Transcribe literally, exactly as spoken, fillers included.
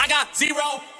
I got zero.